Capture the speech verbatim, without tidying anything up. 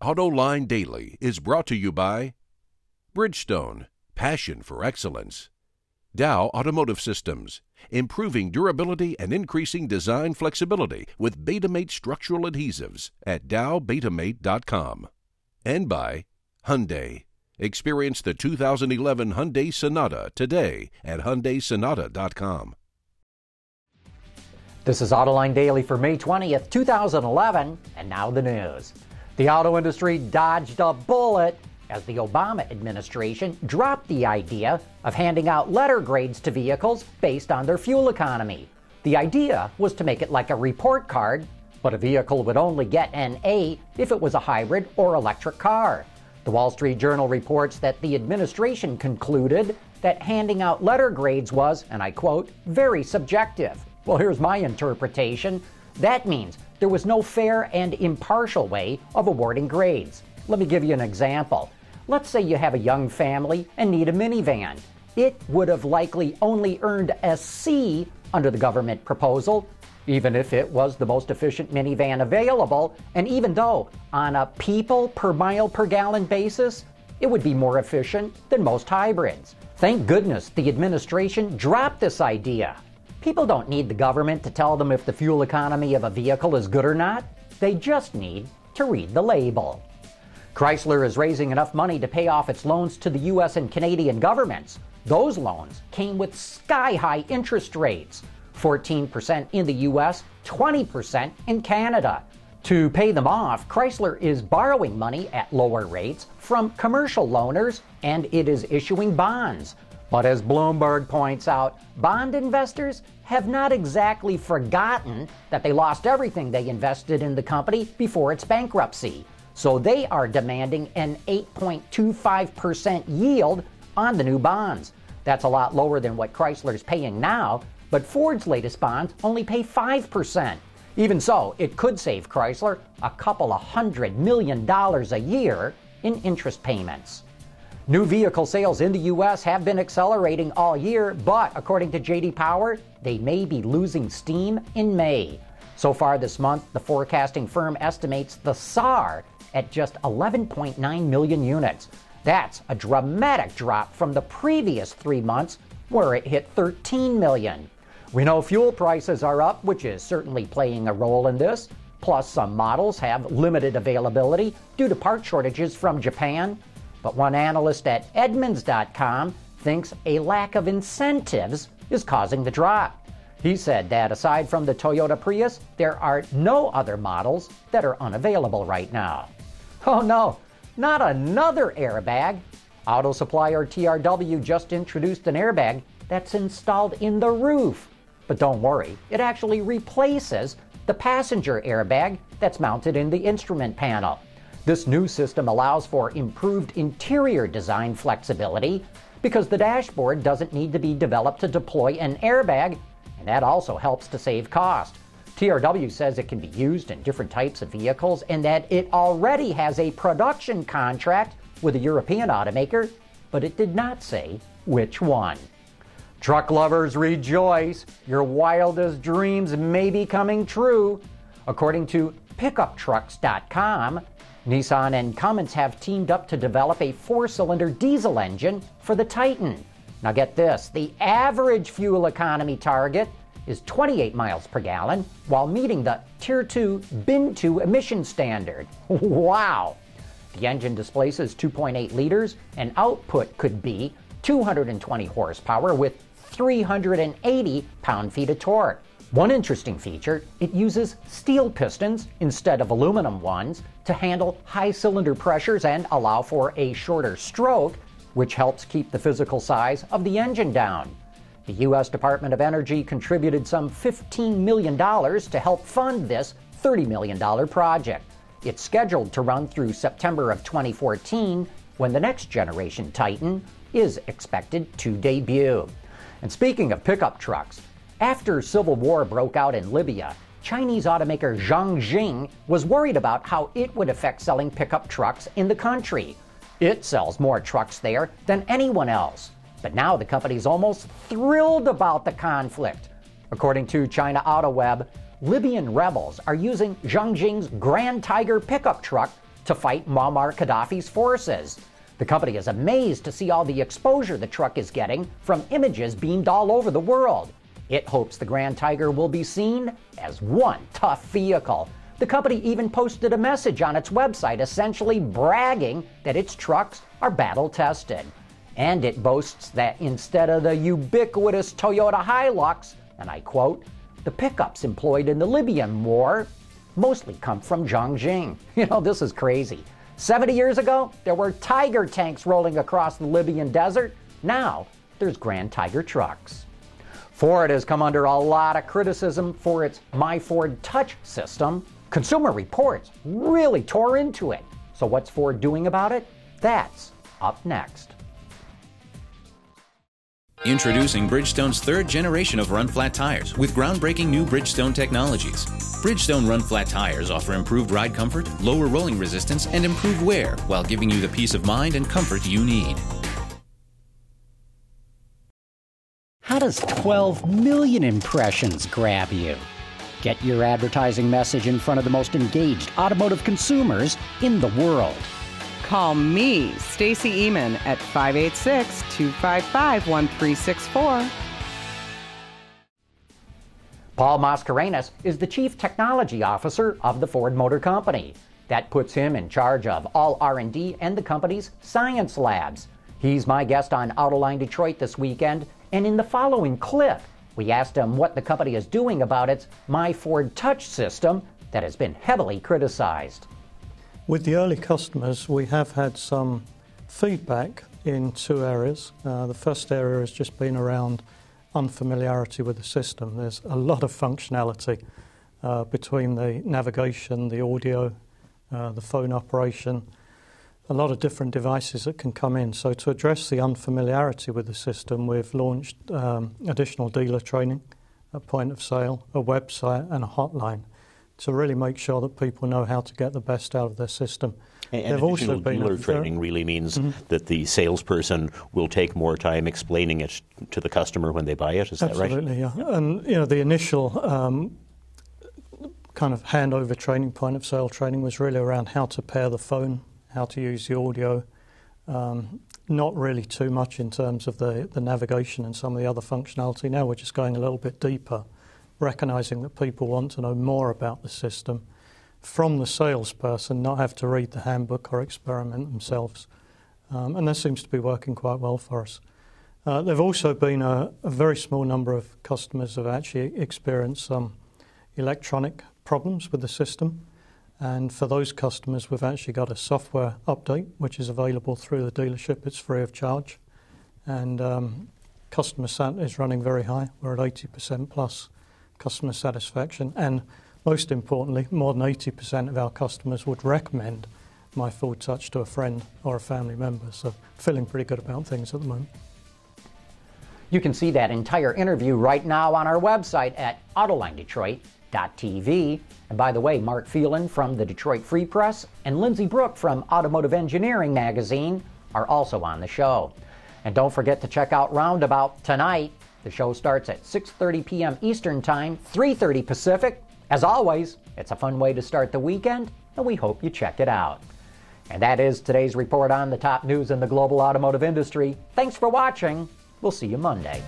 Autoline Daily is brought to you by Bridgestone, passion for excellence. Dow Automotive Systems, improving durability and increasing design flexibility with Betamate structural adhesives at dow betamate dot com. And by Hyundai. Experience the two thousand eleven Hyundai Sonata today at hyundai sonata dot com. This is Autoline Daily for May twentieth, two thousand eleven, and now the news. The auto industry dodged a bullet as the Obama administration dropped the idea of handing out letter grades to vehicles based on their fuel economy. The idea was to make it like a report card, but a vehicle would only get an A if it was a hybrid or electric car. The Wall Street Journal reports that the administration concluded that handing out letter grades was, and I quote, very subjective. Well, here's my interpretation. That means there was no fair and impartial way of awarding grades. Let me give you an example. Let's say you have a young family and need a minivan. It would have likely only earned a C under the government proposal, even if it was the most efficient minivan available, and even though on a people per mile per gallon basis, it would be more efficient than most hybrids. Thank goodness the administration dropped this idea. People don't need the government to tell them if the fuel economy of a vehicle is good or not. They just need to read the label. Chrysler is raising enough money to pay off its loans to the U S and Canadian governments. Those loans came with sky-high interest rates, fourteen percent in the U S, twenty percent in Canada. To pay them off, Chrysler is borrowing money at lower rates from commercial loaners, and it is issuing bonds. But as Bloomberg points out, bond investors have not exactly forgotten that they lost everything they invested in the company before its bankruptcy. So they are demanding an eight point two five percent yield on the new bonds. That's a lot lower than what Chrysler's paying now, but Ford's latest bonds only pay five percent. Even so, it could save Chrysler a couple of hundred million dollars a year in interest payments. New vehicle sales in the U S have been accelerating all year, but according to J D Power, they may be losing steam in May. So far this month, the forecasting firm estimates the S A R at just eleven point nine million units. That's a dramatic drop from the previous three months, where it hit thirteen million. We know fuel prices are up, which is certainly playing a role in this. Plus, some models have limited availability due to part shortages from Japan. But one analyst at Edmunds dot com thinks a lack of incentives is causing the drop. He said that aside from the Toyota Prius, there are no other models that are unavailable right now. Oh no, not another airbag. Auto supplier T R W just introduced an airbag that's installed in the roof. But don't worry, it actually replaces the passenger airbag that's mounted in the instrument panel. This new system allows for improved interior design flexibility because the dashboard doesn't need to be developed to deploy an airbag, and that also helps to save cost. T R W says it can be used in different types of vehicles and that it already has a production contract with a European automaker, but it did not say which one. Truck lovers rejoice! Your wildest dreams may be coming true. According to Pickup Trucks dot com, Nissan and Cummins have teamed up to develop a four-cylinder diesel engine for the Titan. Now get this, the average fuel economy target is twenty-eight miles per gallon while meeting the Tier two Bin two emission standard. Wow! The engine displaces two point eight liters and output could be two hundred twenty horsepower with three hundred eighty pound-feet of torque. One interesting feature, it uses steel pistons instead of aluminum ones to handle high cylinder pressures and allow for a shorter stroke, which helps keep the physical size of the engine down. The U S Department of Energy contributed some fifteen million dollars to help fund this thirty million dollars project. It's scheduled to run through September of twenty fourteen, when the next generation Titan is expected to debut. And speaking of pickup trucks, after civil war broke out in Libya, Chinese automaker Chongqing was worried about how it would affect selling pickup trucks in the country. It sells more trucks there than anyone else. But now the company's almost thrilled about the conflict. According to China AutoWeb, Libyan rebels are using Chongqing's Grand Tiger pickup truck to fight Muammar Gaddafi's forces. The company is amazed to see all the exposure the truck is getting from images beamed all over the world. It hopes the Grand Tiger will be seen as one tough vehicle. The company even posted a message on its website essentially bragging that its trucks are battle-tested. And it boasts that instead of the ubiquitous Toyota Hilux, and I quote, "the pickups employed in the Libyan war mostly come from Chongqing." You know, this is crazy. seventy years ago, there were Tiger tanks rolling across the Libyan desert. Now, there's Grand Tiger trucks. Ford has come under a lot of criticism for its MyFord Touch system. Consumer Reports really tore into it. So what's Ford doing about it? That's up next. Introducing Bridgestone's third generation of run-flat tires with groundbreaking new Bridgestone technologies. Bridgestone run-flat tires offer improved ride comfort, lower rolling resistance, and improved wear while giving you the peace of mind and comfort you need. How does twelve million impressions grab you? Get your advertising message in front of the most engaged automotive consumers in the world. Call me, Stacy Eman, at five eight six, two five five, one three six four. Paul Mascarenas is the Chief Technology Officer of the Ford Motor Company. That puts him in charge of all R and D and the company's science labs. He's my guest on Autoline Detroit this weekend, and in the following clip, we asked him what the company is doing about its MyFord Touch system that has been heavily criticized. With the early customers, we have had some feedback in two areas. Uh, the first area has just been around unfamiliarity with the system. There's a lot of functionality uh, between the navigation, the audio, uh, the phone operation, a lot of different devices that can come in. So to address the unfamiliarity with the system, we've launched um, additional dealer training, a point of sale, a website and a hotline, to really make sure that people know how to get the best out of their system. And, and additional dealer training really means mm-hmm. that the salesperson will take more time explaining it to the customer when they buy it, is Absolutely, that right? Absolutely, yeah. And, you know, the initial um, kind of handover training, point of sale training, was really around how to pair the phone, how to use the audio, um, not really too much in terms of the, the navigation and some of the other functionality. Now we're just going a little bit deeper, recognizing that people want to know more about the system from the salesperson, not have to read the handbook or experiment themselves. Um, and that seems to be working quite well for us. Uh, there have also been a, a very small number of customers who have actually experienced some um, electronic problems with the system. And for those customers, we've actually got a software update, which is available through the dealership. It's free of charge. And um, customer sat is running very high. We're at eighty percent plus customer satisfaction, and most importantly, more than eighty percent of our customers would recommend MyFord Touch to a friend or a family member, so feeling pretty good about things at the moment. You can see that entire interview right now on our website at autoline detroit dot t v. And by the way, Mark Phelan from the Detroit Free Press and Lindsay Brook from Automotive Engineering Magazine are also on the show. And don't forget to check out Roundabout tonight. The show starts at six thirty p m Eastern Time, three thirty Pacific. As always, it's a fun way to start the weekend, and we hope you check it out. And that is today's report on the top news in the global automotive industry. Thanks for watching. We'll see you Monday.